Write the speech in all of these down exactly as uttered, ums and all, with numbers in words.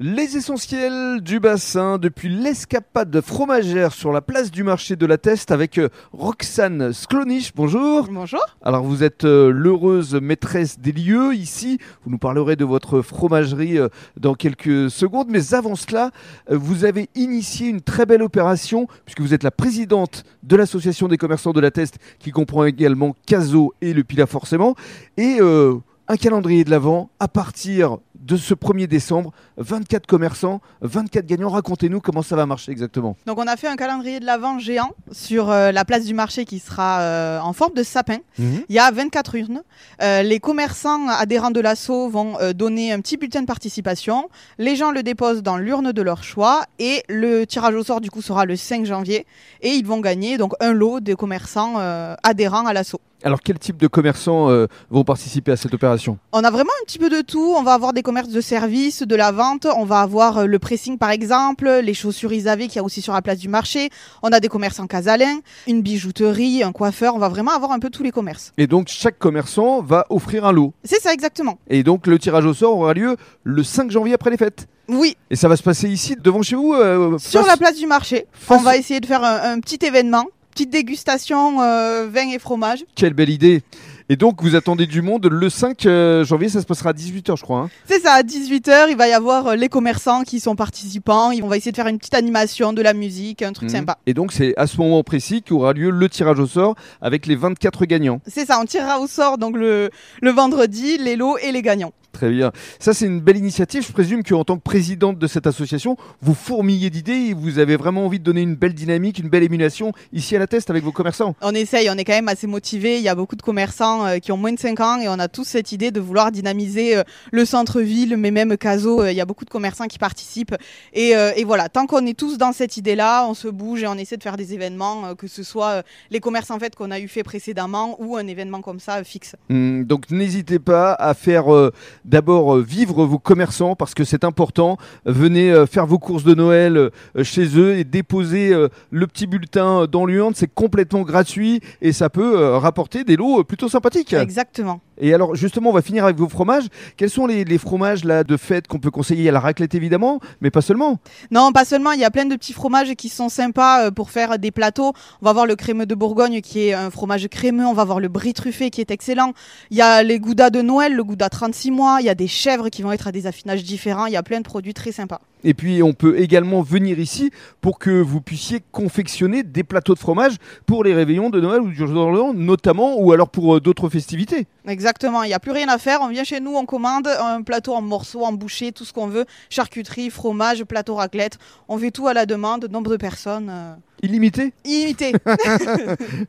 Les essentiels du bassin depuis l'escapade fromagère sur la place du marché de La Teste avec Roxane Sclaunich. Bonjour. Bonjour. Alors vous êtes l'heureuse maîtresse des lieux ici. Vous nous parlerez de votre fromagerie dans quelques secondes. Mais avant cela, vous avez initié une très belle opération puisque vous êtes la présidente de l'association des commerçants de La Teste qui comprend également Cazot et le Pilat forcément. Et euh, un calendrier de l'Avent à partir de ce premier décembre, vingt-quatre commerçants, vingt-quatre gagnants. Racontez-nous comment ça va marcher exactement. Donc on a fait un calendrier de l'Avent géant sur euh, la place du marché qui sera euh, en forme de sapin. Mmh. Il y a vingt-quatre urnes. Euh, les commerçants adhérents de l'asso vont euh, donner un petit bulletin de participation. Les gens le déposent dans l'urne de leur choix et le tirage au sort du coup sera le cinq janvier et ils vont gagner donc un lot de commerçants euh, adhérents à l'asso. Alors quel type de commerçants euh, vont participer à cette opération? On a vraiment un petit peu de tout. On va avoir des commerces de services, de la vente. On va avoir euh, le pressing par exemple, les chaussures Isavé qu'il y a aussi sur la place du marché. On a des commerçants casalins, une bijouterie, un coiffeur. On va vraiment avoir un peu tous les commerces. Et donc chaque commerçant va offrir un lot? C'est ça exactement. Et donc le tirage au sort aura lieu le cinq janvier après les fêtes? Oui. Et ça va se passer ici devant chez vous euh, Sur face... la place du marché. Face... On va essayer de faire un, un petit événement. Petite dégustation, euh, vin et fromage. Quelle belle idée. Et donc, vous attendez du monde le cinq janvier, ça se passera à dix-huit heures, je crois. Hein. C'est ça, à dix-huit heures, il va y avoir les commerçants qui sont participants. On va essayer de faire une petite animation, de la musique, un truc mmh. sympa. Et donc, c'est à ce moment précis qu'aura lieu le tirage au sort avec les vingt-quatre gagnants. C'est ça, on tirera au sort donc le, le vendredi, les lots et les gagnants. Très bien. Ça, c'est une belle initiative. Je présume qu'en tant que présidente de cette association, vous fourmillez d'idées et vous avez vraiment envie de donner une belle dynamique, une belle émulation ici à La Teste avec vos commerçants. On essaye, on est quand même assez motivés. Il y a beaucoup de commerçants qui ont moins de cinq ans et on a tous cette idée de vouloir dynamiser le centre-ville mais même Cazot, il y a beaucoup de commerçants qui participent et, et voilà, tant qu'on est tous dans cette idée-là, on se bouge et on essaie de faire des événements, que ce soit les commerces en fait qu'on a eu fait précédemment ou un événement comme ça fixe. Mmh, donc n'hésitez pas à faire euh, d'abord vivre vos commerçants parce que c'est important, venez euh, faire vos courses de Noël euh, chez eux et déposer euh, le petit bulletin dans l'urne, c'est complètement gratuit et ça peut euh, rapporter des lots plutôt sympas. Exactement. Et alors justement, on va finir avec vos fromages. Quels sont les, les fromages là, de fête qu'on peut conseiller? Il y a la raclette évidemment, mais pas seulement. Non, pas seulement. Il y a plein de petits fromages qui sont sympas pour faire des plateaux. On va avoir le crémeux de Bourgogne qui est un fromage crémeux. On va avoir le brie truffé qui est excellent. Il y a les goudas de Noël, le gouda trente-six mois. Il y a des chèvres qui vont être à des affinages différents. Il y a plein de produits très sympas. Et puis on peut également venir ici pour que vous puissiez confectionner des plateaux de fromage pour les réveillons de Noël ou du jour de l'an notamment, ou alors pour d'autres festivités. Exactement, il n'y a plus rien à faire, on vient chez nous, on commande un plateau en morceaux, en bouchées, tout ce qu'on veut, charcuterie, fromage, plateau raclette, on fait tout à la demande, nombre de personnes... Euh... Illimité ? Illimité.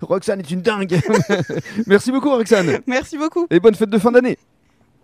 Roxane est une dingue. Merci beaucoup Roxane. Merci beaucoup. Et bonne fête de fin d'année.